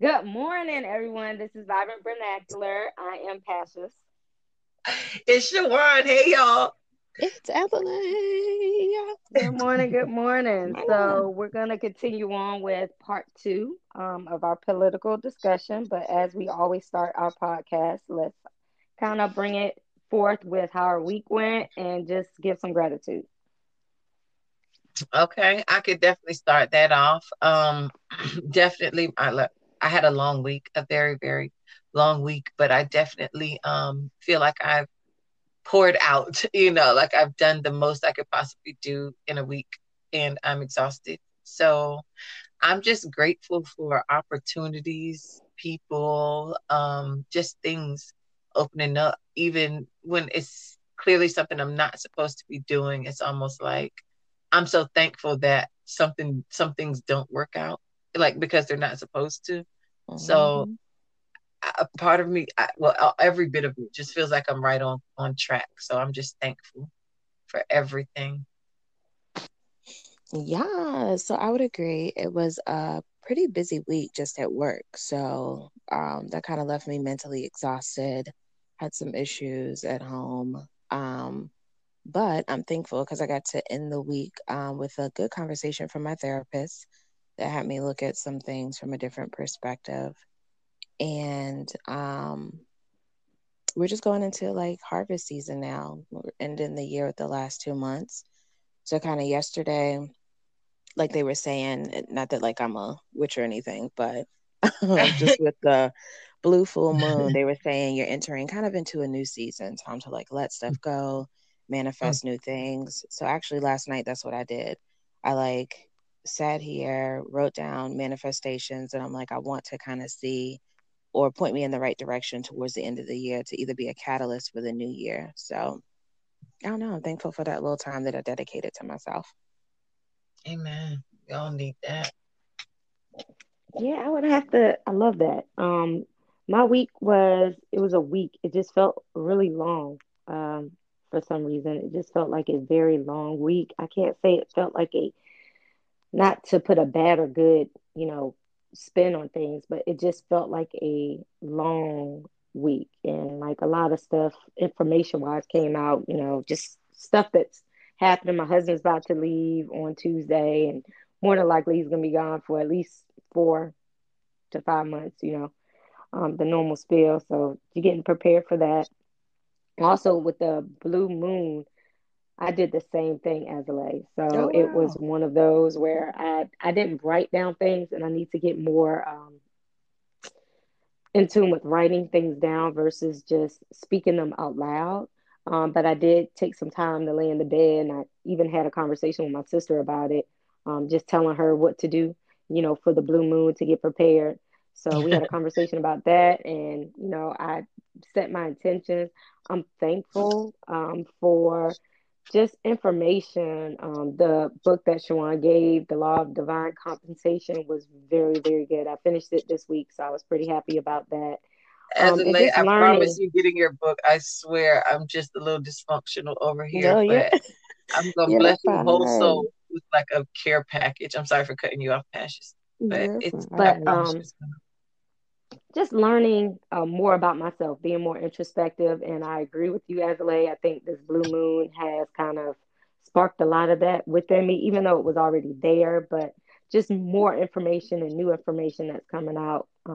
Good morning, everyone. This is Vibrant Vernacular. I am Pasha. It's Shawan. Hey, y'all. It's Evelyn. Good morning. Good morning. So we're going to continue on with part two of our political discussion. But as we always start our podcast, let's kind of bring it forth with how our week went and just give some gratitude. Okay. I could definitely start that off. Definitely. I had a long week, a very, very long week, but I definitely feel like I've poured out, like I've done the most I could possibly do in a week, and I'm exhausted. So I'm just grateful for opportunities, people, just things opening up, even when it's clearly something I'm not supposed to be doing. It's almost like I'm so thankful that some things don't work out, like, because they're not supposed to. So a part of me, every bit of me just feels like I'm right on track. So I'm just thankful for everything. Yeah, so I would agree. It was a pretty busy week just at work. So that kind of left me mentally exhausted, had some issues at home. But I'm thankful because I got to end the week with a good conversation from my therapist that had me look at some things from a different perspective. And we're just going into like harvest season now. We're ending the year with the last 2 months. So kind of yesterday, like they were saying, not that like I'm a witch or anything, but just with the blue full moon, they were saying you're entering kind of into a new season. Time to like let stuff go, manifest new things. So actually last night, that's what I did. I like sat here, wrote down manifestations, and I'm like, I want to kind of see or point me in the right direction towards the end of the year to either be a catalyst for the new year. So I don't know. I'm thankful for that little time that I dedicated to myself. Amen. We all need that. Yeah, I love that. My week was a week. It just felt really long. For some reason, it just felt like a very long week. I can't say it felt like not to put a bad or good, spin on things, but it just felt like a long week. And like a lot of stuff, information wise, came out, just stuff that's happening. My husband's about to leave on Tuesday, and more than likely he's going to be gone for at least 4 to 5 months, the normal spiel. So you're getting prepared for that. Also, with the blue moon, I did the same thing, Azalea. So it was one of those where I didn't write down things, and I need to get more in tune with writing things down versus just speaking them out loud. But I did take some time to lay in the bed, and I even had a conversation with my sister about it, just telling her what to do, for the blue moon to get prepared. So we had a conversation about that, and, I set my intentions. I'm thankful for just information. The book that Shawan gave, The Law of Divine Compensation, was very, very good. I finished it this week, so I was pretty happy about that. I promise you getting your book. I swear, I'm just a little dysfunctional over here, but I'm going to bless your whole soul with like a care package. I'm sorry for cutting you off, Passions, just learning more about myself, being more introspective. And I agree with you, Azalea. I think this blue moon has kind of sparked a lot of that within me, even though it was already there, but just more information and new information that's coming out. I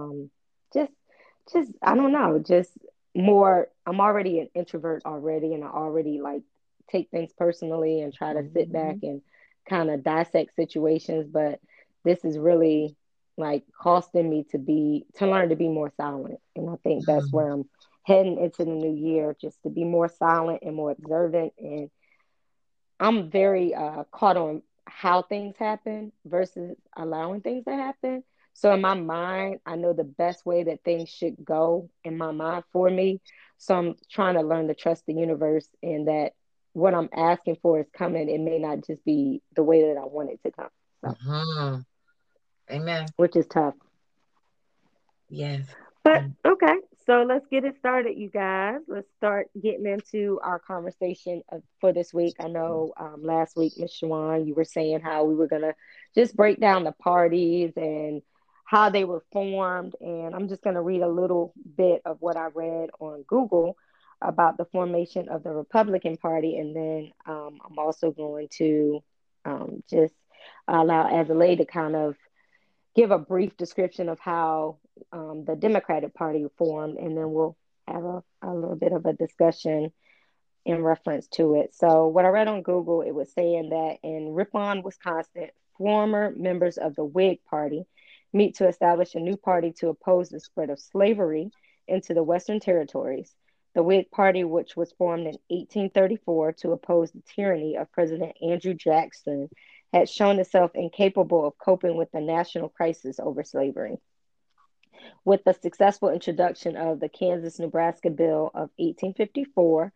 don't know, just more. I'm already an introvert already, and I already like take things personally and try to sit back and kind of dissect situations. But this is really like costing me to learn to be more silent. And I think that's where I'm heading into the new year, just to be more silent and more observant. And I'm very caught on how things happen versus allowing things to happen. So in my mind, I know the best way that things should go in my mind for me. So I'm trying to learn to trust the universe, and that what I'm asking for is coming. It may not just be the way that I want it to come. So. Amen. Which is tough. Yes. But okay, so let's get it started, you guys. Let's start getting into our conversation for this week. I know last week, Ms. Shawan, you were saying how we were going to just break down the parties and how they were formed. And I'm just going to read a little bit of what I read on Google about the formation of the Republican Party. And then I'm also going to just allow Azalea to kind of give a brief description of how the Democratic Party formed, and then we'll have a little bit of a discussion in reference to it. So what I read on Google, it was saying that in Ripon, Wisconsin, former members of the Whig Party meet to establish a new party to oppose the spread of slavery into the Western territories. The Whig Party, which was formed in 1834 to oppose the tyranny of President Andrew Jackson, had shown itself incapable of coping with the national crisis over slavery. With the successful introduction of the Kansas-Nebraska Bill of 1854,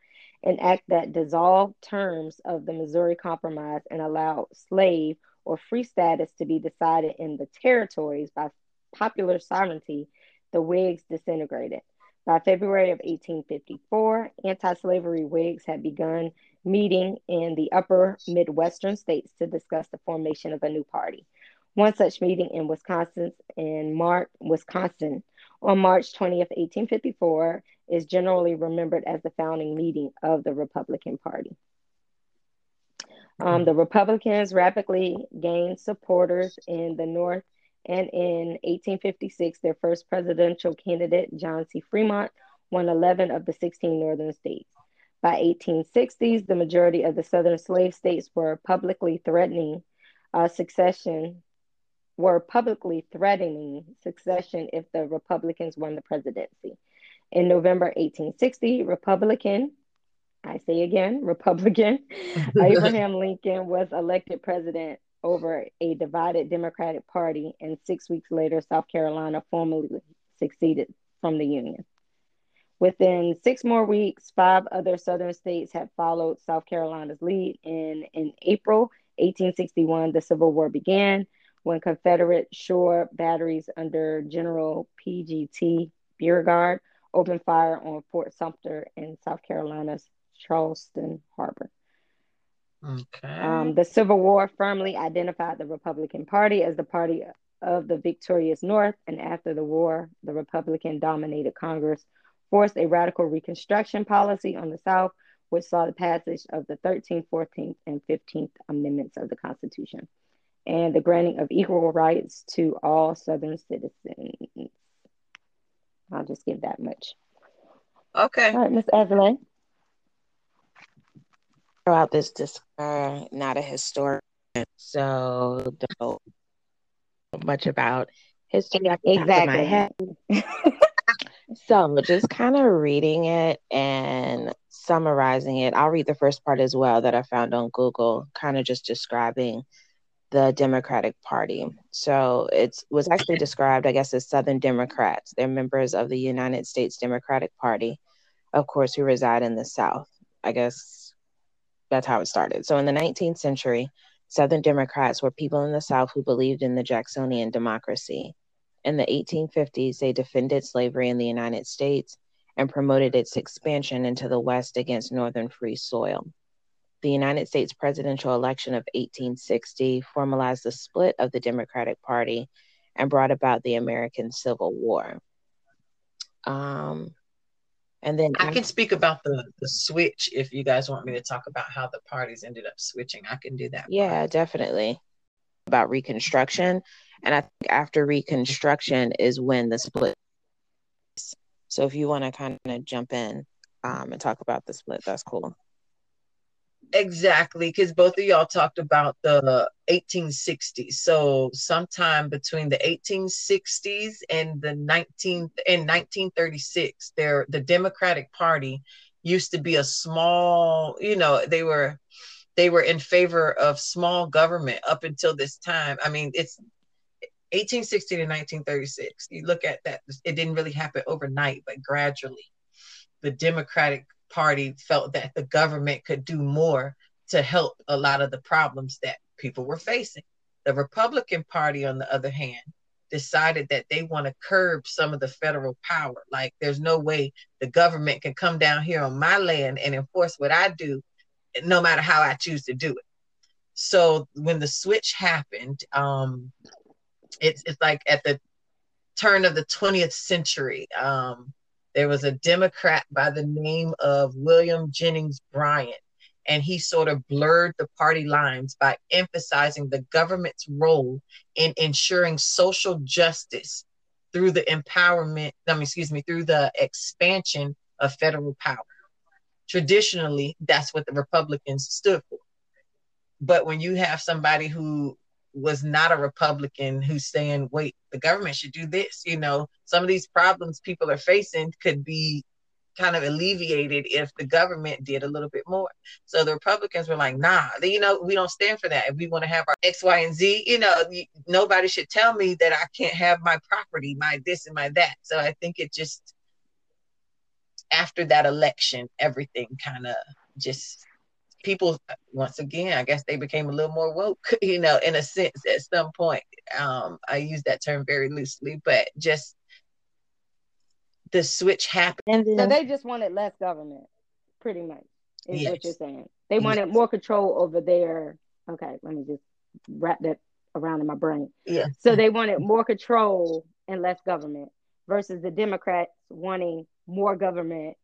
an act that dissolved terms of the Missouri Compromise and allowed slave or free status to be decided in the territories by popular sovereignty, the Whigs disintegrated. By February of 1854, anti-slavery Whigs had begun meeting in the upper Midwestern states to discuss the formation of a new party. One such meeting in Wisconsin on March 20th, 1854 is generally remembered as the founding meeting of the Republican Party. The Republicans rapidly gained supporters in the North, and in 1856, their first presidential candidate, John C. Fremont, won 11 of the 16 northern states. By 1860s, the majority of the southern slave states were publicly threatening succession if the Republicans won the presidency. In November 1860, Republican Abraham Lincoln was elected president over a divided Democratic Party, and 6 weeks later, South Carolina formally seceded from the Union. Within 6 more weeks, 5 other southern states had followed South Carolina's lead, and in April 1861, the Civil War began when Confederate shore batteries under General PGT Beauregard opened fire on Fort Sumter in South Carolina's Charleston Harbor. Okay. The Civil War firmly identified the Republican Party as the party of the victorious North, and after the war, the Republican-dominated Congress forced a radical Reconstruction policy on the South, which saw the passage of the 13th, 14th, and 15th Amendments of the Constitution, and the granting of equal rights to all Southern citizens. I'll just give that much. Okay. All right, Ms. Evelyn. Throughout this discussion, not a historian, so don't know much about history. Exactly. So just kind of reading it and summarizing it. I'll read the first part as well that I found on Google, kind of just describing the Democratic Party. So it was actually described, I guess, as Southern Democrats. They're members of the United States Democratic Party, of course, who reside in the South. I guess that's how it started. So in the 19th century, Southern Democrats were people in the South who believed in the Jacksonian democracy. In the 1850s, they defended slavery in the United States and promoted its expansion into the West against Northern free soil. The United States presidential election of 1860 formalized the split of the Democratic Party and brought about the American Civil War. And then I can speak about the switch if you guys want me to talk about how the parties ended up switching. I can do that. Yeah, definitely. About Reconstruction. And I think after Reconstruction is when the split. So if you want to kind of jump in and talk about the split, that's cool. Exactly, because both of y'all talked about the 1860s. So sometime between the 1860s and the 1936, the Democratic Party used to be a small, they were in favor of small government up until this time. I mean, it's 1860 to 1936. You look at that, it didn't really happen overnight, but gradually the Democratic Party felt that the government could do more to help a lot of the problems that people were facing. The Republican Party, on the other hand, decided that they want to curb some of the federal power. Like, there's no way the government can come down here on my land and enforce what I do, no matter how I choose to do it. So when the switch happened, it's like at the turn of the 20th century, there was a Democrat by the name of William Jennings Bryan, and he sort of blurred the party lines by emphasizing the government's role in ensuring social justice through the through the expansion of federal power. Traditionally, that's what the Republicans stood for. But when you have somebody who was not a Republican who's saying, wait, the government should do this, you know, some of these problems people are facing could be kind of alleviated if the government did a little bit more. So the Republicans were like, nah, you know, we don't stand for that. If we want to have our X, Y, and Z, you know, nobody should tell me that I can't have my property, my this and my that. So I think it just, after that election, everything kind of just, people, once again, I guess they became a little more woke, you know, in a sense at some point. I use that term very loosely, but just the switch happened. So they just wanted less government, pretty much, is what you're saying. They wanted more control over their, okay, let me just wrap that around in my brain. Yeah. So they wanted more control and less government versus the Democrats wanting more government.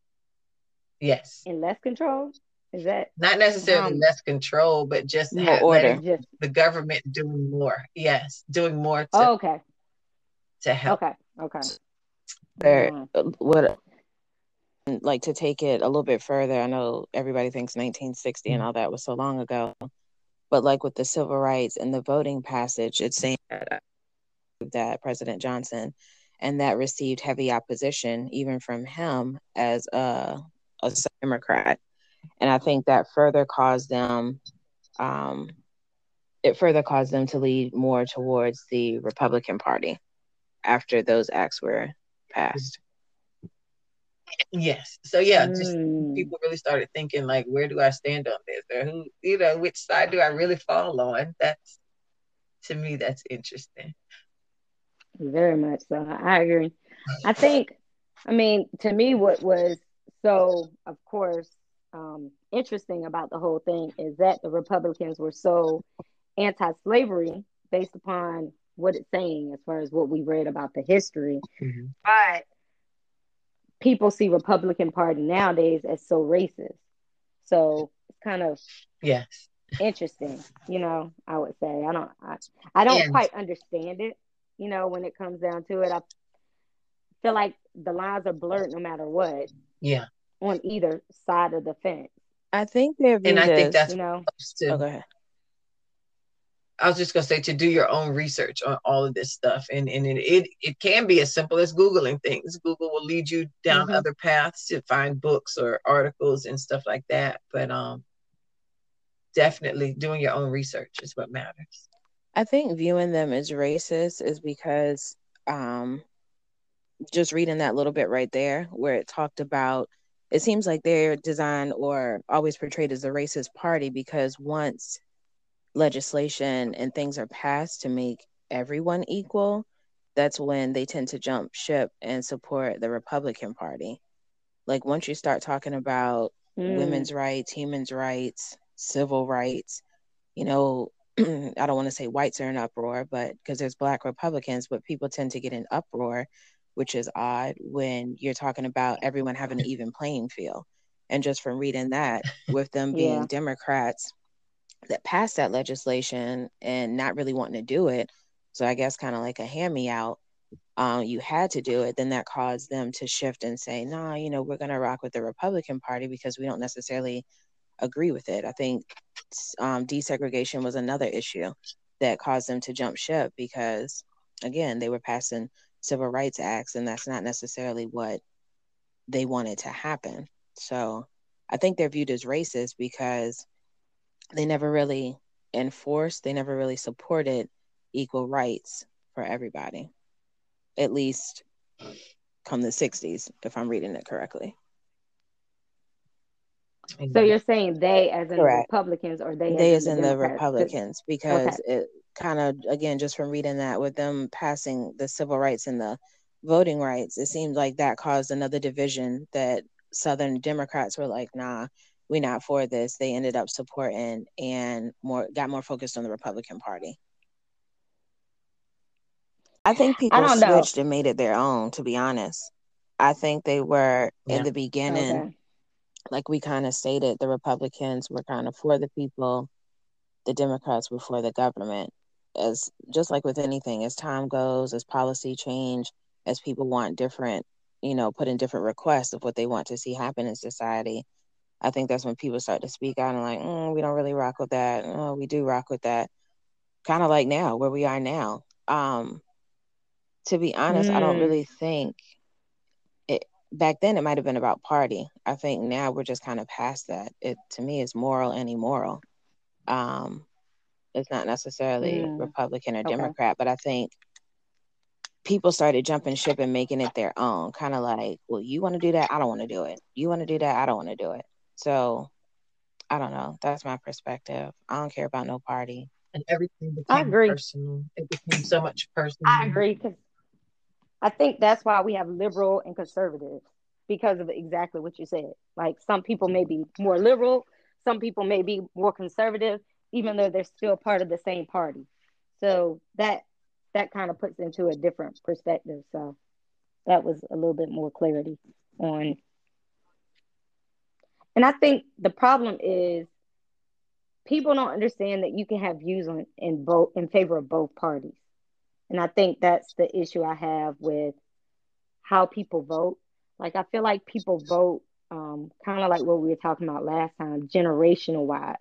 Yes. And less control. Is that not necessarily less control, but just more order, just the government doing more? Yes, doing more to, to help. Okay. There, what, like, to take it a little bit further? I know everybody thinks 1960 and all that was so long ago, but like with the civil rights and the voting passage, it's saying that President Johnson, and that received heavy opposition even from him as a Democrat. And I think that further caused them, to lead more towards the Republican Party after those acts were passed. Yes. So yeah, just people really started thinking like, where do I stand on this, or who, you know, which side do I really fall on? That's, to me, that's interesting. Very much so. I agree. I think, I mean, to me, what was so, of course, interesting about the whole thing is that the Republicans were so anti-slavery based upon what it's saying as far as what we read about the history. Mm-hmm. But people see Republican Party nowadays as so racist. So it's kind of interesting, you know, I would say. I don't quite understand it, you know, when it comes down to it. I feel like the lines are blurred no matter what. Yeah. On either side of the fence. I think they're viewed, and I think that's, you know, to, go ahead. I was just gonna say, to do your own research on all of this stuff, and it can be as simple as Googling things. Google will lead you down other paths to find books or articles and stuff like that. But definitely doing your own research is what matters. I think viewing them as racist is because just reading that little bit right there where it talked about, it seems like they're designed or always portrayed as a racist party because once legislation and things are passed to make everyone equal, that's when they tend to jump ship and support the Republican Party. Like once you start talking about women's rights, human rights, civil rights, you know, I don't want to say whites are in uproar, but because there's Black Republicans, but people tend to get in uproar, which is odd when you're talking about everyone having an even playing field. And just from reading that, with them being Democrats that passed that legislation and not really wanting to do it, so I guess kind of like a hand-me-out, you had to do it, then that caused them to shift and say, nah, you know, we're going to rock with the Republican Party because we don't necessarily agree with it. I think desegregation was another issue that caused them to jump ship because, again, they were passing civil rights acts, and that's not necessarily what they wanted to happen. So I think they're viewed as racist because they never really enforced, they never really supported equal rights for everybody, at least come the 60s, if I'm reading it correctly. So you're saying they as in the Republicans, or they as in the Republicans, because it kind of, again, just from reading that, with them passing the civil rights and the voting rights, it seemed like that caused another division that Southern Democrats were like, nah, we're not for this. They ended up supporting and got more focused on the Republican Party. I think people switched and made it their own, to be honest. I think they were in the beginning, like we kind of stated, the Republicans were kind of for the people, the Democrats were for the government. As just like with anything, as time goes, as policy change, as people want different, you know, put in different requests of what they want to see happen in society, I think that's when people start to speak out and like, we don't really rock with that. Oh, we do rock with that. Kind of like now, where we are now. To be honest, I don't really think it. Back then, it might have been about party. I think now we're just kind of past that. It, to me, is moral and immoral. It's not necessarily Republican or Democrat, but I think people started jumping ship and making it their own. Kind of like, well, you want to do that? I don't want to do it. You want to do that? I don't want to do it. So, I don't know. That's my perspective. I don't care about no party. And everything became personal. It became so much personal. I agree. 'Cause I think that's why we have liberal and conservative, because of exactly what you said. Like, some people may be more liberal, some people may be more conservative, even though they're still part of the same party. So that kind of puts into a different perspective. So that was a little bit more clarity on. And I think the problem is people don't understand that you can have views on in favor of both parties. And I think that's the issue I have with how people vote. Like, I feel like people vote kind of like what we were talking about last time, generational wise.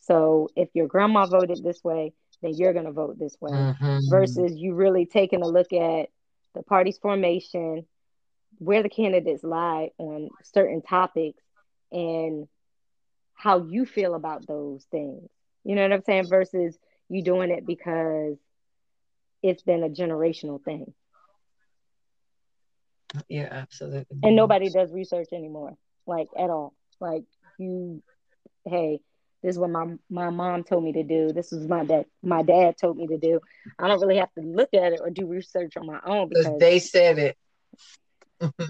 So if your grandma voted this way, then you're going to vote this way, versus you really taking a look at the party's formation, where the candidates lie on certain topics, and how you feel about those things. You know what I'm saying? Versus you doing it because it's been a generational thing. Yeah, absolutely. And nobody does research anymore, like, at all. Like, hey, this is what my mom told me to do. This is my dad told me to do. I don't really have to look at it or do research on my own because they said it.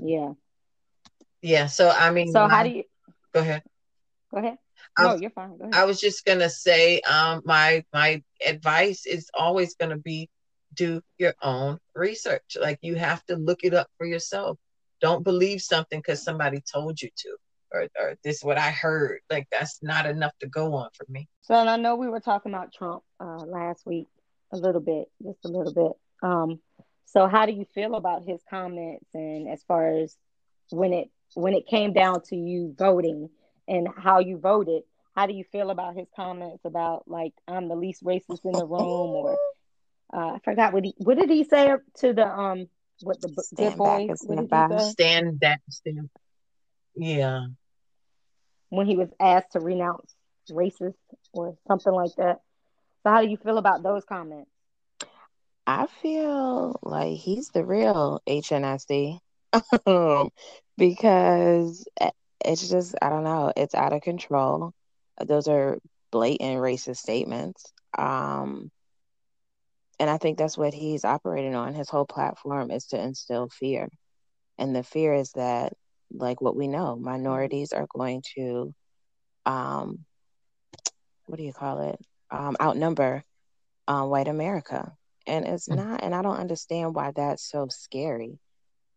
Yeah. So I mean. So how do you? Go ahead. No, you're fine. Go ahead. I was just gonna say, my advice is always gonna be, do your own research. Like, you have to look it up for yourself. Don't believe something because somebody told you to. Or this is what I heard. Like, that's not enough to go on for me. So, and I know we were talking about Trump last week a little bit. So how do you feel about his comments, and as far as when it came down to you voting and how you voted, how do you feel about his comments about, like, I'm the least racist in the room, or I forgot what did he say to the what the good boys? Stand back. Yeah. When he was asked to renounce racist or something like that. So how do you feel about those comments? I feel like he's the real HNSD because it's just, I don't know, it's out of control. Those are blatant racist statements. And I think that's what he's operating on. His whole platform is to instill fear. And the fear is that, like what we know, minorities are going to, outnumber white America. And it's not, and I don't understand why that's so scary.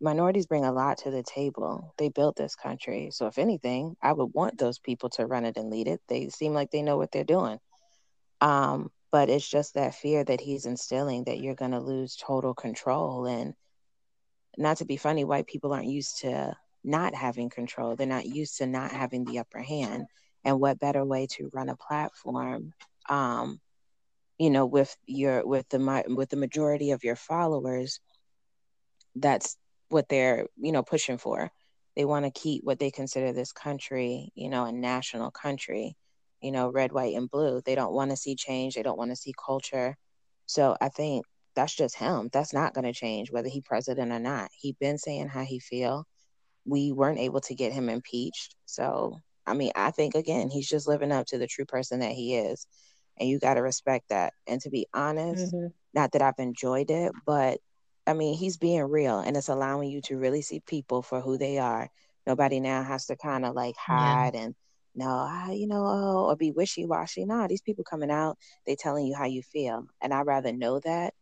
Minorities bring a lot to the table. They built this country. So if anything, I would want those people to run it and lead it. They seem like they know what they're doing. But it's just that fear that he's instilling, that you're going to lose total control. And not to be funny, white people aren't used to not having control. They're not used to not having the upper hand. And what better way to run a platform, with the majority of your followers? That's what they're, pushing for. They want to keep what they consider this country, a national country, red, white, and blue. They don't want to see change. They don't want to see culture. So I think that's just him. That's not going to change whether he's president or not. He's been saying how he feel. We weren't able to get him impeached. So, I mean, I think, again, he's just living up to the true person that he is. And you got to respect that. And to be honest, not that I've enjoyed it, but, I mean, he's being real. And it's allowing you to really see people for who they are. Nobody now has to kind of, like, hide and, or be wishy-washy. These people coming out, they telling you how you feel. And I'd rather know that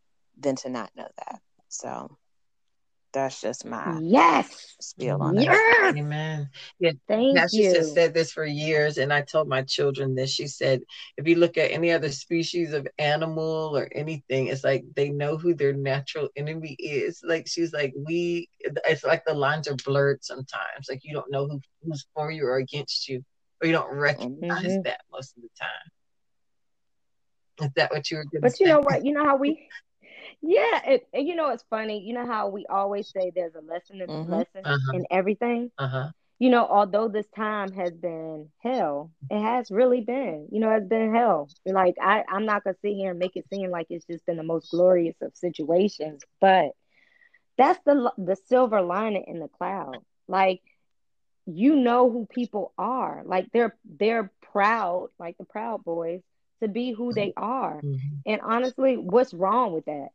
than to not know that. So that's just my spiel on it. Amen. Yeah. Thank you. She just said this for years, and I told my children this. She said, if you look at any other species of animal or anything, it's like they know who their natural enemy is. Like, she's like, it's like the lines are blurred sometimes. Like, you don't know who's for you or against you, or you don't recognize that most of the time. Is that what you were going to say? But you know what? You know how we... Yeah, and you know, it's funny. You know how we always say there's a lesson in in everything? You know, although this time has been hell, it has really been, you know, it's been hell. Like, I'm not going to sit here and make it seem like it's just been the most glorious of situations, but that's the silver lining in the cloud. Like, you know who people are. Like, they're proud, like the Proud Boys, to be who they are. And honestly, what's wrong with that?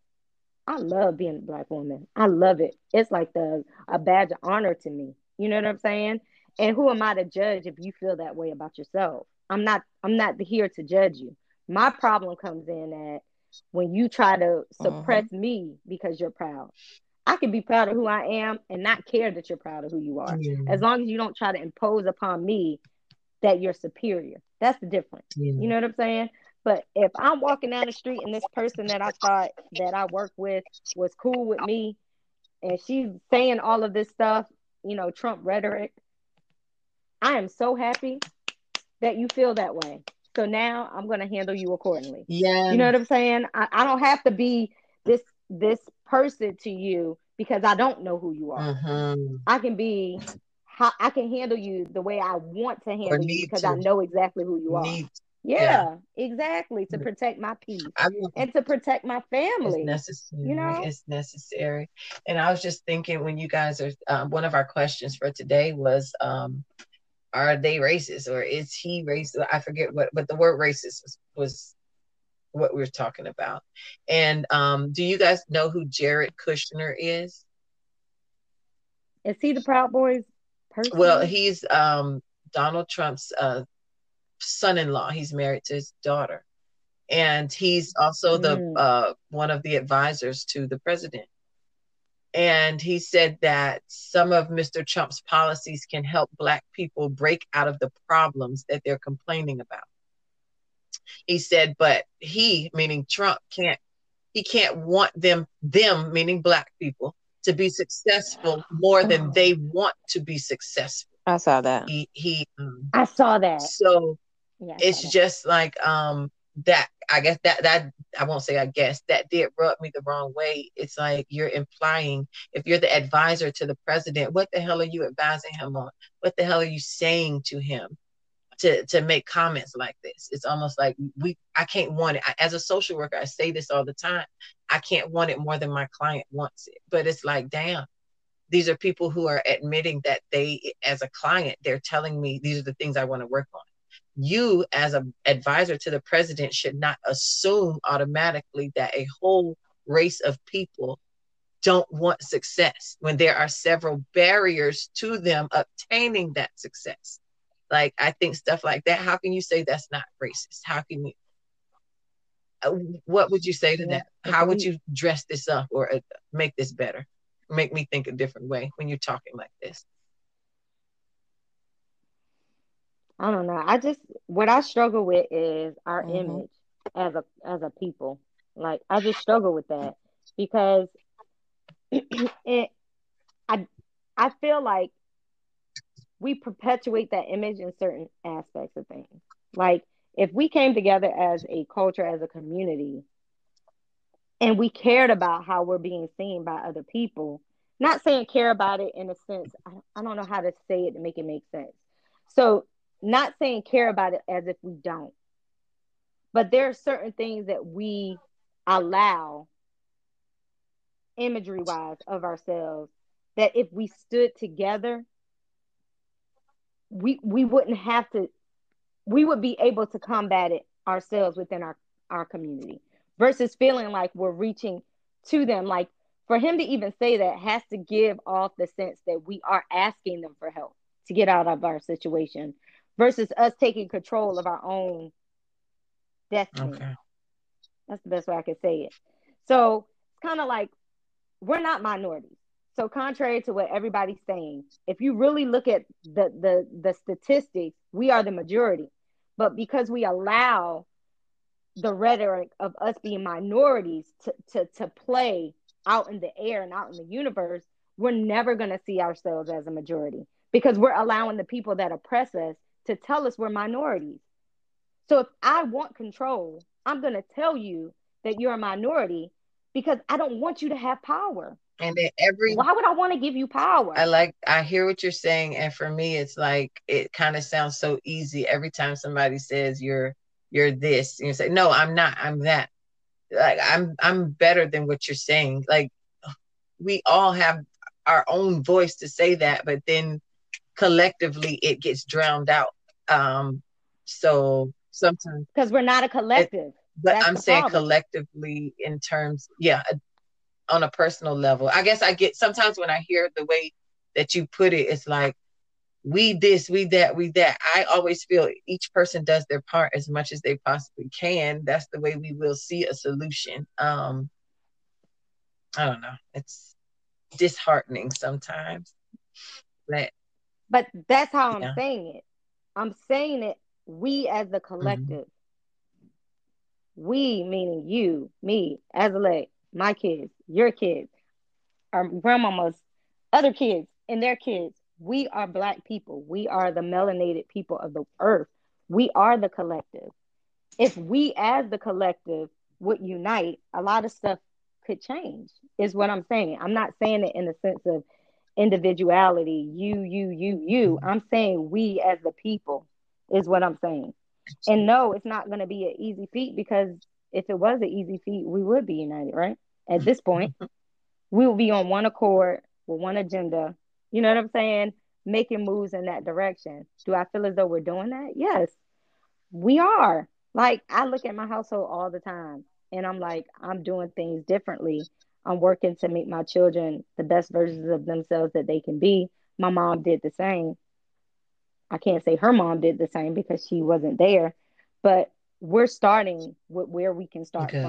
I love being a Black woman. I love it. It's like a badge of honor to me. You know what I'm saying? And who am I to judge if you feel that way about yourself? I'm not here to judge you. My problem comes in at when you try to suppress me because you're proud. I can be proud of who I am and not care that you're proud of who you are. Yeah. As long as you don't try to impose upon me that you're superior. That's the difference. Yeah. You know what I'm saying? But if I'm walking down the street and this person that I thought that I worked with was cool with me, and she's saying all of this stuff, you know, Trump rhetoric, I am so happy that you feel that way. So now I'm going to handle you accordingly. Yeah. You know what I'm saying? I don't have to be this person to you because I don't know who you are. I can be... I can handle you the way I want to handle you because I know exactly who you are. Yeah, exactly. To protect my peace and to protect my family. It's necessary. You know? It's necessary. And I was just thinking when you guys are, one of our questions for today was, are they racist or is he racist? I forget what, but the word racist was what we were talking about. And do you guys know who Jared Kushner is? Is he the Proud Boys? Person? Well, he's Donald Trump's son-in-law. He's married to his daughter, and he's also the one of the advisors to the president. And he said that some of Mr. Trump's policies can help Black people break out of the problems that they're complaining about. He said, but he, meaning Trump, can't want them, meaning Black people, to be successful more than they want to be successful. I saw that. I saw that. So yeah, it's just like that. I guess that I won't say I guess that did rub me the wrong way. It's like you're implying if you're the advisor to the president, what the hell are you advising him on? What the hell are you saying to him to make comments like this? It's almost like I can't want it. As a social worker, I say this all the time. I can't want it more than my client wants it. But it's like, damn, these are people who are admitting that they, as a client, they're telling me these are the things I want to work on. You, as an advisor to the president, should not assume automatically that a whole race of people don't want success when there are several barriers to them obtaining that success. Like, I think stuff like that, how can you say that's not racist? How can you? What would you say to that? How would you dress this up or make this better? Make me think a different way when you're talking like this. I don't know. What I struggle with is our image as a people. Like, I just struggle with that because I feel like we perpetuate that image in certain aspects of things. Like, if we came together as a culture, as a community, and we cared about how we're being seen by other people, not saying care about it in a sense, I don't know how to say it to make it make sense. So not saying care about it as if we don't, but there are certain things that we allow imagery-wise of ourselves that if we stood together, we wouldn't have to. We would be able to combat it ourselves within our community versus feeling like we're reaching to them. Like, for him to even say that has to give off the sense that we are asking them for help to get out of our situation versus us taking control of our own destiny. Okay. That's the best way I could say it. So kind of like, we're not minorities. So contrary to what everybody's saying, if you really look at the statistics, we are the majority. But because we allow the rhetoric of us being minorities to play out in the air and out in the universe, we're never going to see ourselves as a majority, because we're allowing the people that oppress us to tell us we're minorities. So if I want control, I'm going to tell you that you're a minority, because I don't want you to have power. And why would I want to give you power? I hear what you're saying. And for me, it's like, it kind of sounds so easy. Every time somebody says you're this, you say, no, I'm not, I'm that. Like, I'm better than what you're saying. Like, we all have our own voice to say that, but then collectively it gets drowned out. So sometimes, because we're not a collective. But I'm saying collectively in terms, yeah, on a personal level. I guess I get, sometimes when I hear the way that you put it, it's like, we this, we that, we that. I always feel each person does their part as much as they possibly can. That's the way we will see a solution. I don't know. It's disheartening sometimes. But that's how I'm saying it. I'm saying it, we as the collective. Mm-hmm. We meaning you, me, Azalea, my kids, your kids, our grandmamas, other kids, and their kids. We are Black people. We are the melanated people of the earth. We are the collective. If we as the collective would unite, a lot of stuff could change, is what I'm saying. I'm not saying it in the sense of individuality, you. I'm saying we as the people is what I'm saying. And no, it's not going to be an easy feat, because if it was an easy feat, we would be united, right? At this point, we will be on one accord with one agenda. You know what I'm saying? Making moves in that direction. Do I feel as though we're doing that? Yes, we are. Like, I look at my household all the time and I'm like, I'm doing things differently. I'm working to make my children the best versions of themselves that they can be. My mom did the same. I can't say her mom did the same because she wasn't there, but we're starting with where we can start from.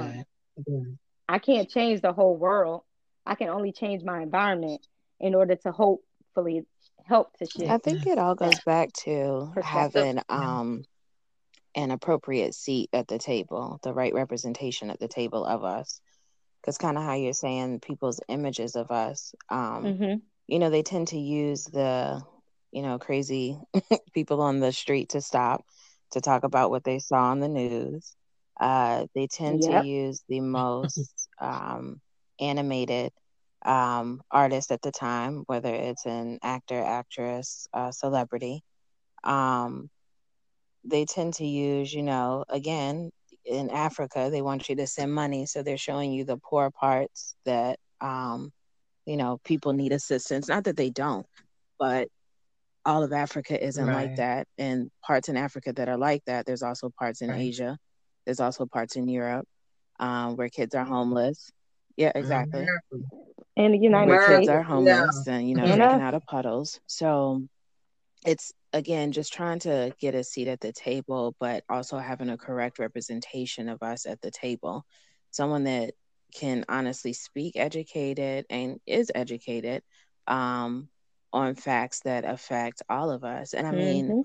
Okay. I can't change the whole world. I can only change my environment in order to hopefully help to shift. I think it all goes back to having an appropriate seat at the table, the right representation at the table of us. Because kind of how you're saying people's images of us, you know, they tend to use the, you know, crazy people on the street to stop, to talk about what they saw on the news. They tend to use the most animated artist at the time, whether it's an actor, actress, celebrity. They tend to use, you know, again, in Africa, they want you to send money. So they're showing you the poor parts that, you know, people need assistance. Not that they don't, but all of Africa isn't like that. And parts in Africa that are like that, there's also parts in Asia. There's also parts in Europe where kids are homeless. Yeah, exactly. And the United States. Where kids are homeless and, you know, drinking out of puddles. So it's, again, just trying to get a seat at the table, but also having a correct representation of us at the table. Someone that can honestly speak educated and is educated on facts that affect all of us. And I mean,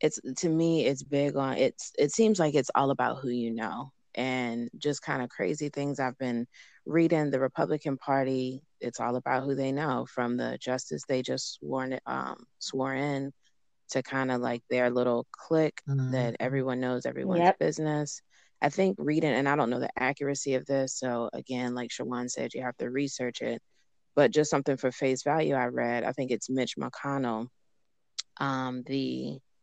it's, to me, it's big on, it seems like it's all about who you know. And just kind of crazy things I've been reading. The Republican Party, it's all about who they know, from the justice they just swore in, to kind of like their little clique that everyone knows everyone's business. I think reading, and I don't know the accuracy of this, so again, like Shawan said, you have to research it, but just something for face value I read, I think it's Mitch McConnell,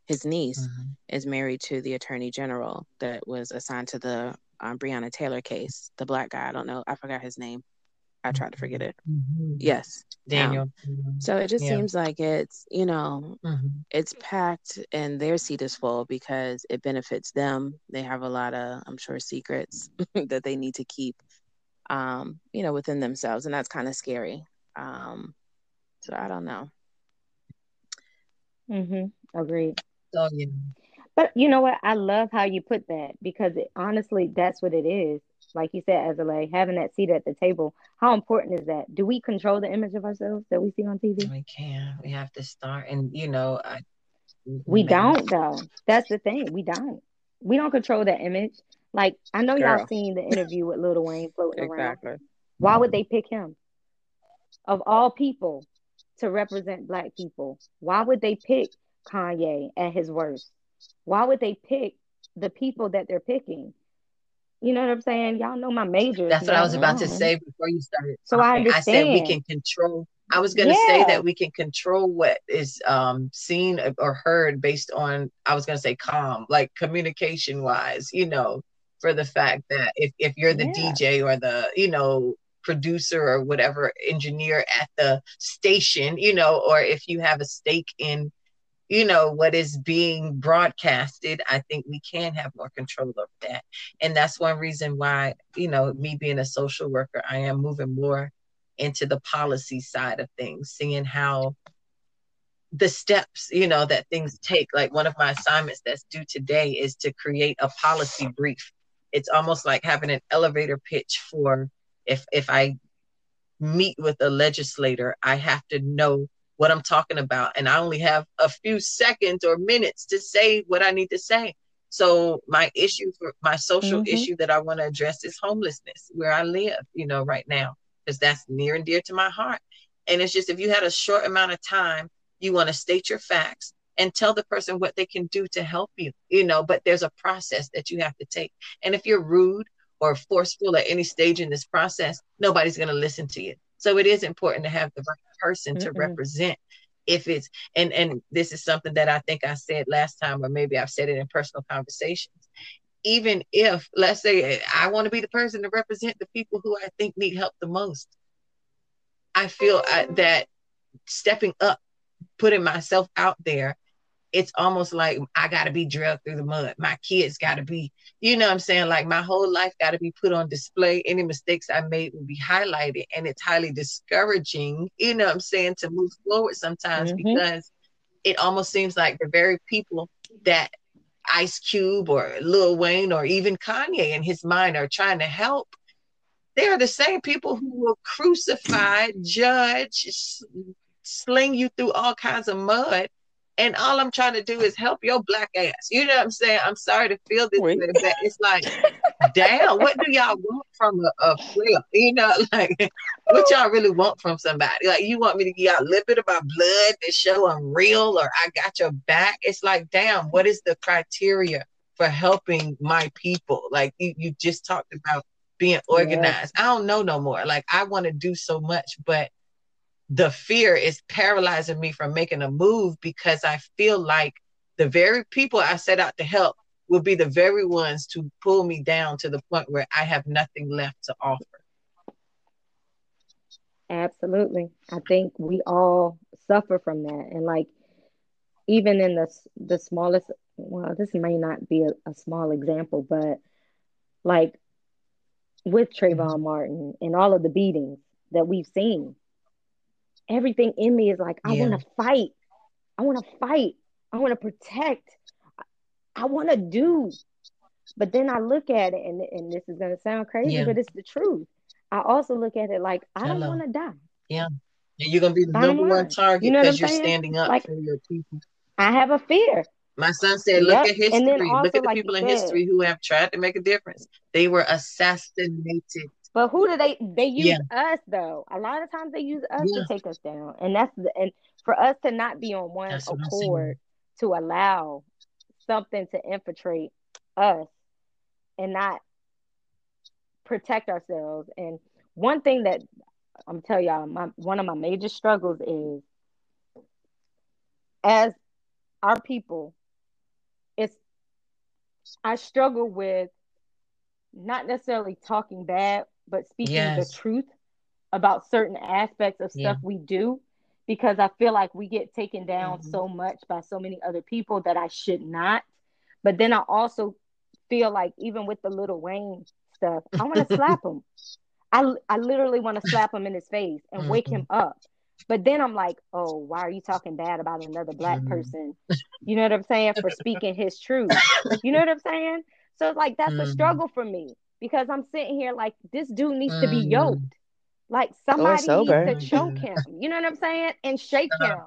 his niece is married to the attorney general that was assigned to the Breonna Taylor case, the Black guy, I don't know, I forgot his name. I tried to forget it. Yes. Daniel. So it just seems like it's, you know, it's packed and their seat is full because it benefits them. They have a lot of, I'm sure, secrets that they need to keep, you know, within themselves. And that's kind of scary. So I don't know. Agreed. So, yeah. But you know what? I love how you put that, because honestly, that's what it is. Like you said, Azalea, having that seat at the table, how important is that? Do we control the image of ourselves that we see on TV? We can. We have to start. And, you know, we don't, though. That's the thing. We don't control that image. Like, I know y'all seen the interview with Lil Wayne floating around. Why would they pick him? Of all people to represent Black people, why would they pick Kanye at his worst? Why would they pick the people that they're picking? You know what I'm saying? Y'all know my major. That's what I was about to say before you started. So I understand. I said we can control. I was going to say that we can control what is seen or heard based on, I was going to say calm, like communication wise, you know, for the fact that if you're the DJ or the, you know, producer or whatever, engineer at the station, you know, or if you have a stake in, you know, what is being broadcasted, I think we can have more control over that. And that's one reason why, you know, me being a social worker, I am moving more into the policy side of things, seeing how the steps, you know, that things take. Like one of my assignments that's due today is to create a policy brief. It's almost like having an elevator pitch for if I meet with a legislator, I have to know what I'm talking about. And I only have a few seconds or minutes to say what I need to say. So my issue, my social issue that I want to address is homelessness where I live, you know, right now, because that's near and dear to my heart. And it's just, if you had a short amount of time, you want to state your facts and tell the person what they can do to help you, you know, but there's a process that you have to take. And if you're rude or forceful at any stage in this process, nobody's going to listen to you. So it is important to have the right person to represent if it's, and this is something that I think I said last time, or maybe I've said it in personal conversations. Even if, let's say, I want to be the person to represent the people who I think need help the most. I feel that stepping up, putting myself out there, it's almost like I got to be dragged through the mud. My kids got to be, you know what I'm saying? Like my whole life got to be put on display. Any mistakes I made will be highlighted. And it's highly discouraging, you know what I'm saying, to move forward sometimes because it almost seems like the very people that Ice Cube or Lil Wayne or even Kanye in his mind are trying to help, they are the same people who will crucify, judge, sling you through all kinds of mud. And all I'm trying to do is help your Black ass. You know what I'm saying? I'm sorry to feel this way, but it's like, damn, what do y'all want from a flip? You know, like, what y'all really want from somebody? Like, you want me to give y'all a little bit of my blood to show I'm real or I got your back? It's like, damn, what is the criteria for helping my people? Like, you just talked about being organized. Yeah. I don't know no more. Like, I want to do so much, but the fear is paralyzing me from making a move because I feel like the very people I set out to help will be the very ones to pull me down to the point where I have nothing left to offer. Absolutely. I think we all suffer from that. And like, even in the smallest, well, this may not be a small example, but like with Trayvon Martin and all of the beatings that we've seen, everything in me is like, I want to fight. I want to fight. I want to protect. I want to do. But then I look at it, and this is going to sound crazy, but it's the truth. I also look at it like, I don't want to die. Yeah. And you're going to be the number one target because you know you're standing up like, for your people. I have a fear. My son said, look at history. Look at the people in history who have tried to make a difference. They were assassinated. But who do they use us though? A lot of times they use us to take us down. And and for us to not be on one accord, to allow something to infiltrate us and not protect ourselves. And one thing that I'm telling y'all, one of my major struggles is as our people, I struggle with not necessarily talking bad, but speaking the truth about certain aspects of stuff we do, because I feel like we get taken down so much by so many other people that I should not. But then I also feel like even with the Lil Wayne stuff, I want to slap him. I literally want to slap him in his face and wake him up. But then I'm like, oh, why are you talking bad about another Black person? You know what I'm saying? For speaking his truth. You know what I'm saying? So it's like, that's a struggle for me. because I'm sitting here like, this dude needs to be yoked. Like, somebody needs to choke him. You know what I'm saying? And shake him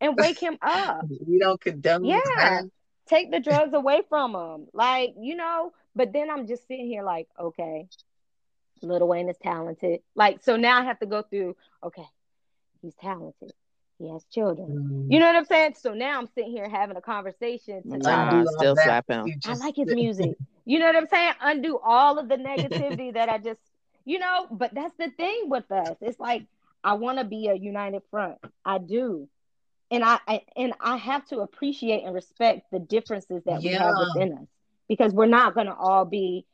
and wake him up. We don't condone that. Take the drugs away from him. Like, you know, but then I'm just sitting here like, okay, Lil Wayne is talented. Like, so now I have to go through, okay, he's talented. He has children. You know what I'm saying? So now I'm sitting here having a conversation. I still slap him. I like his music. You know what I'm saying? Undo all of the negativity that I just, you know, but that's the thing with us. It's like, I want to be a united front. I do. And I have to appreciate and respect the differences that we have within us, because we're not going to all be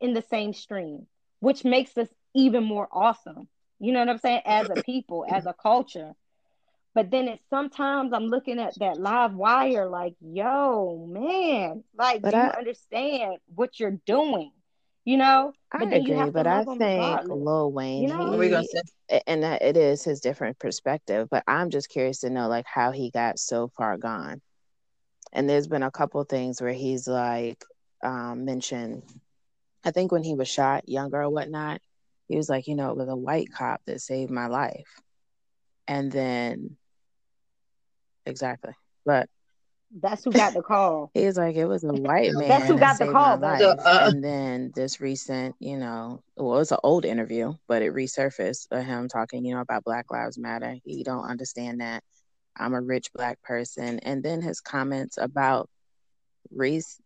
in the same stream, which makes us even more awesome. You know what I'm saying? As a people, as a culture. But then it's sometimes I'm looking at that live wire like, yo, man, like, do you understand what you're doing? You know? I agree, but I think Lil Wayne, you know, and that it is his different perspective, but I'm just curious to know, like, how he got so far gone. And there's been a couple things where he's, like, mentioned, I think when he was shot younger or whatnot, he was like, you know, it was a white cop that saved my life. And then, exactly. But that's who got the call. He was like, it was a white man. That's who got the call. And then this recent, you know, well, it's an old interview, but it resurfaced of him talking, you know, about Black Lives Matter. He don't understand that. I'm a rich Black person. And then his comments about race.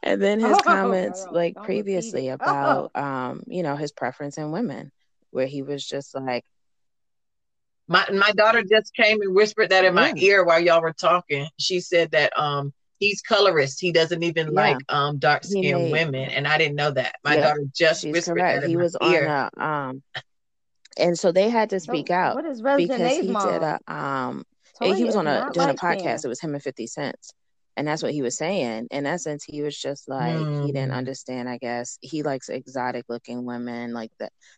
And then his comments, girl, like previously about, you know, his preference in women, where he was just like, my daughter just came and whispered that in my ear while y'all were talking. She said that he's colorist. He doesn't even like dark skinned women, and I didn't know that. My daughter just whispered that in my ear. And so they had to speak out because he did a he was on a doing a podcast. It was him and 50 Cent. And that's what he was saying. In essence, he was just like, he didn't understand, I guess. He likes exotic looking women. Like,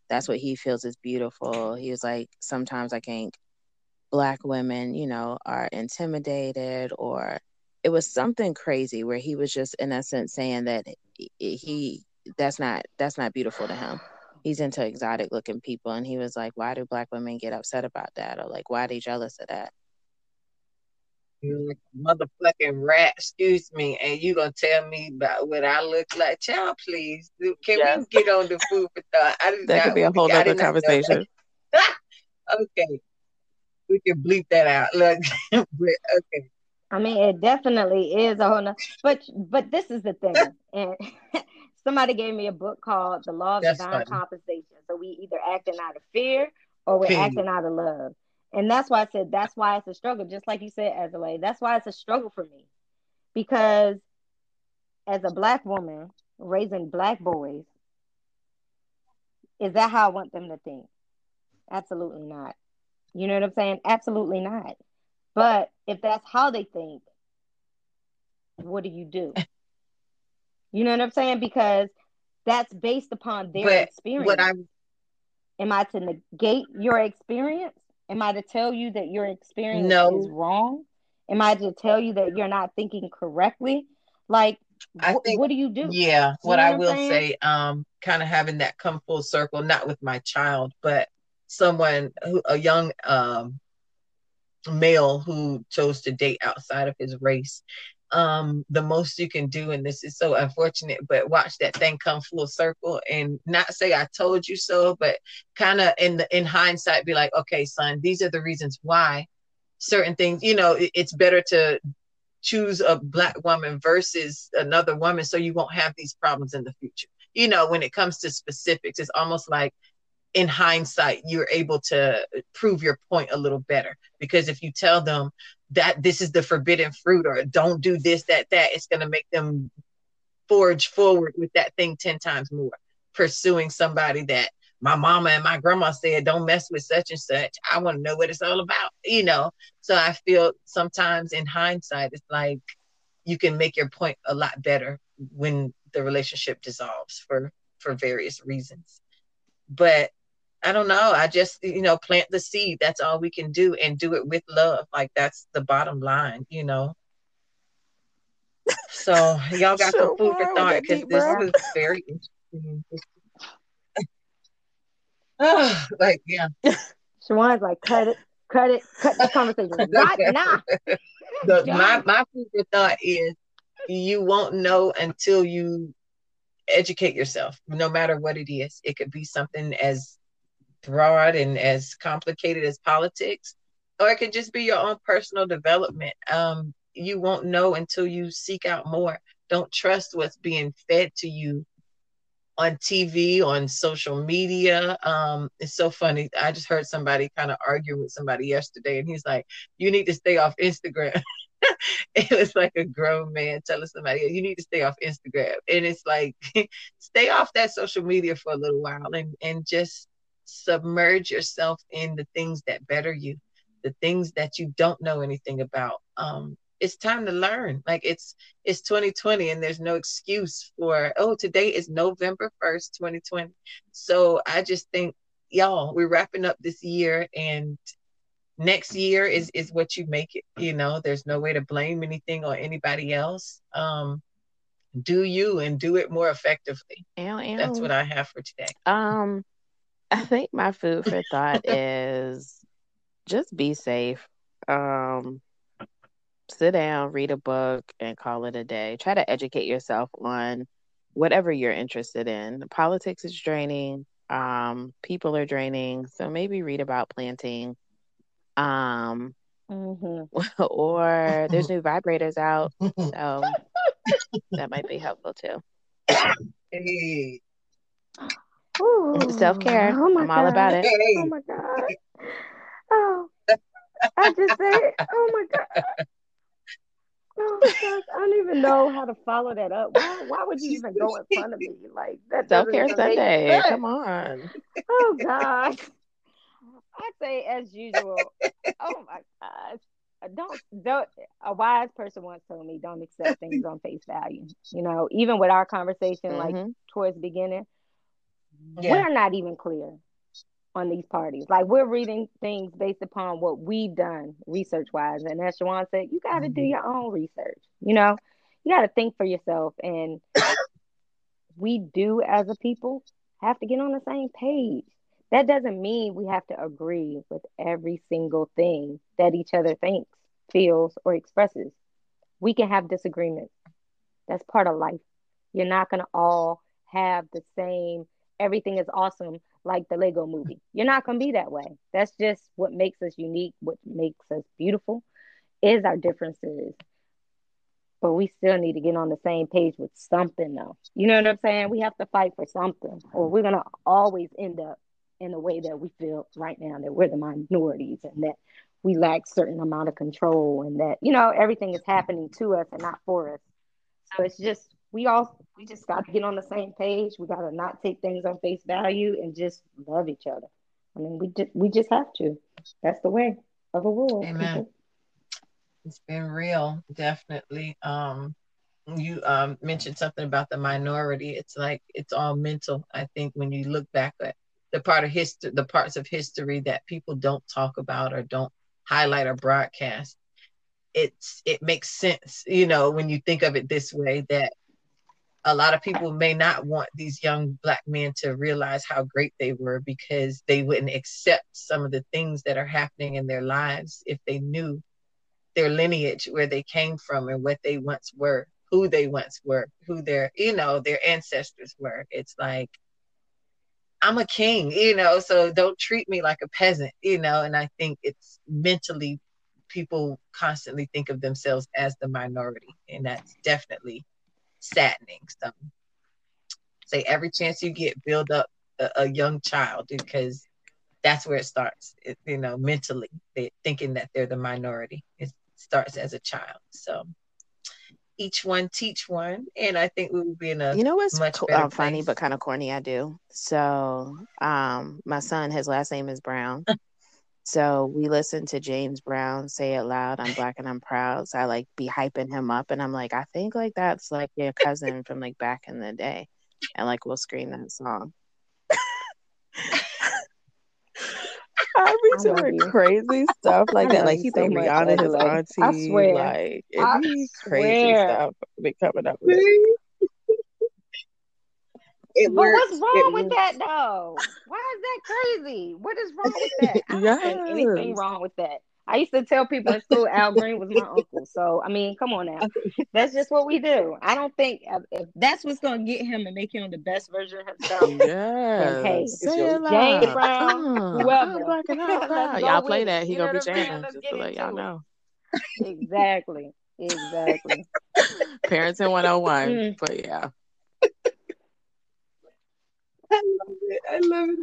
that's what he feels is beautiful. He was like, sometimes I think Black women, you know, are intimidated, or it was something crazy where he was just, in essence, saying that that's not beautiful to him. He's into exotic looking people. And he was like, why do Black women get upset about that? Or like, why are they jealous of that? You're like a motherfucking rat, excuse me, and you gonna tell me about what I look like? Child, please, can we get on the food for thought? That could be a whole other conversation. Okay, we can bleep that out. Look, okay. I mean, it definitely is a whole nother. But this is the thing, and somebody gave me a book called The Law of Divine Compensation. So we either acting out of fear or we're acting out of love. And that's why I said, that's why it's a struggle. Just like you said, Azalea, that's why it's a struggle for me. Because as a Black woman, raising Black boys, is that how I want them to think? Absolutely not. You know what I'm saying? Absolutely not. But if that's how they think, what do you do? You know what I'm saying? Because that's based upon their experience. Am I to negate your experience? Am I to tell you that your experience is wrong? Am I to tell you that you're not thinking correctly? Like, what do you do? Yeah, what I will say, kind of having that come full circle, not with my child, but someone, a young male who chose to date outside of his race. The most you can do, and this is so unfortunate, but watch that thing come full circle, and not say I told you so, but kind of in hindsight be like, okay, son, these are the reasons why certain things, you know, it's better to choose a Black woman versus another woman so you won't have these problems in the future. You know, when it comes to specifics, it's almost like in hindsight, you're able to prove your point a little better, because if you tell them that this is the forbidden fruit or don't do this, that it's going to make them forge forward with that thing 10 times more, pursuing somebody that my mama and my grandma said, don't mess with such and such. I want to know what it's all about, you know? So I feel sometimes in hindsight, it's like you can make your point a lot better when the relationship dissolves for various reasons. But I don't know. I just, you know, plant the seed. That's all we can do, and do it with love. Like, that's the bottom line, you know. So y'all got some food for thought because this is very interesting. Like, yeah. Shawan's like, cut the conversation right now. My food for thought is you won't know until you educate yourself, no matter what it is. It could be something as broad and as complicated as politics, or it could just be your own personal development. You won't know until you seek out more. Don't trust what's being fed to you on TV, on social media. It's so funny. I just heard somebody kind of argue with somebody yesterday, and he's like, you need to stay off Instagram. It was like a grown man telling somebody, you need to stay off Instagram. And it's like, stay off that social media for a little while and just submerge yourself in the things that better you, the things that you don't know anything about. It's time to learn. Like it's 2020, and there's no excuse for, today is November 1st, 2020. So I just think, y'all, we're wrapping up this year, and next year is what you make it. You know, there's no way to blame anything or anybody else. Do you, and do it more effectively. That's what I have for today. I think my food for thought is just be safe. Sit down, read a book, and call it a day. Try to educate yourself on whatever you're interested in. Politics is draining. People are draining. So maybe read about planting. Or there's new vibrators out. So that might be helpful too. Hey. Self-care. Oh my God. All about it. Hey. Oh my God. Oh, I just said, oh my God. Oh my gosh, I don't even know how to follow that up. Why would you even go in front of me like that? Self-care Sunday. Come on. Oh God. I say as usual. Oh my gosh. Don't a wise person once told me, don't accept things on face value. You know, even with our conversation, like towards the beginning, we're not even clear on these parties. Like, we're reading things based upon what we've done research wise. And as Shawan said, you got to do your own research. You know, you got to think for yourself. And we do, as a people, have to get on the same page. That doesn't mean we have to agree with every single thing that each other thinks, feels, or expresses. We can have disagreements. That's part of life. You're not going to all have the same, everything is awesome, like the Lego movie. You're not going to be that way. That's just what makes us unique. What makes us beautiful is our differences. But we still need to get on the same page with something, though. You know what I'm saying? We have to fight for something, or we're going to always end up in the way that we feel right now, that we're the minorities and that we lack certain amount of control, and that, you know, everything is happening to us and not for us. So it's just, we just got to get on the same page. We got to not take things on face value and just love each other. I mean, we just have to. That's the way of the world. Amen. People. It's been real, definitely. You mentioned something about the minority. It's like, it's all mental. I think when you look back at the parts of history that people don't talk about or don't highlight or broadcast, it makes sense, you know, when you think of it this way, that a lot of people may not want these young Black men to realize how great they were, because they wouldn't accept some of the things that are happening in their lives if they knew their lineage, where they came from, and what they once were, who they once were, who their ancestors were. It's like, I'm a king, you know, so don't treat me like a peasant, you know. And I think it's mentally, people constantly think of themselves as the minority, and that's definitely saddening. So say every chance you get, build up a young child, because that's where it starts, you know, mentally thinking that they're the minority. It starts as a child. So each one teach one, and I think we would be in a, you know, what's much funny but kind of corny, I do. So my son, his last name is Brown. So we listen to James Brown say it loud, I'm Black and I'm proud. So I like be hyping him up, and I'm like, I think like that's like your cousin from like back in the day, and like we'll scream that song. I be doing crazy stuff like that. Like he think Rihanna his auntie. I swear. Like it's crazy stuff they coming up with. But what's wrong with that though? Why is that crazy? What is wrong with that? I don't think anything wrong with that. I used to tell people in school Al Green was my uncle. So, I mean, come on now. That's just what we do. I don't think if that's what's going to get him and make him the best version of himself. Yeah. Hey, James Brown, whoever. Y'all play that. He going to be jamming. Just to let y'all know. Exactly. Exactly. Parenting 101. Mm. But, yeah. I love it. I love it.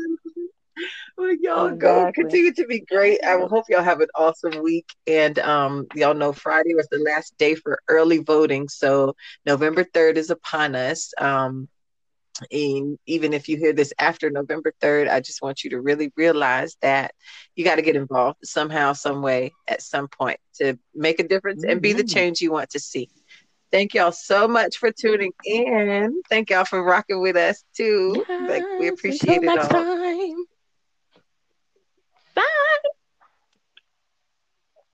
Well, y'all go continue to be great. I hope y'all have an awesome week. And y'all know Friday was the last day for early voting. So November 3rd is upon us. And even if you hear this after November 3rd, I just want you to really realize that you got to get involved somehow, some way, at some point to make a difference and be the change you want to see. Thank y'all so much for tuning in. Thank y'all for rocking with us too. Yes, like we appreciate it all. Time. Bye.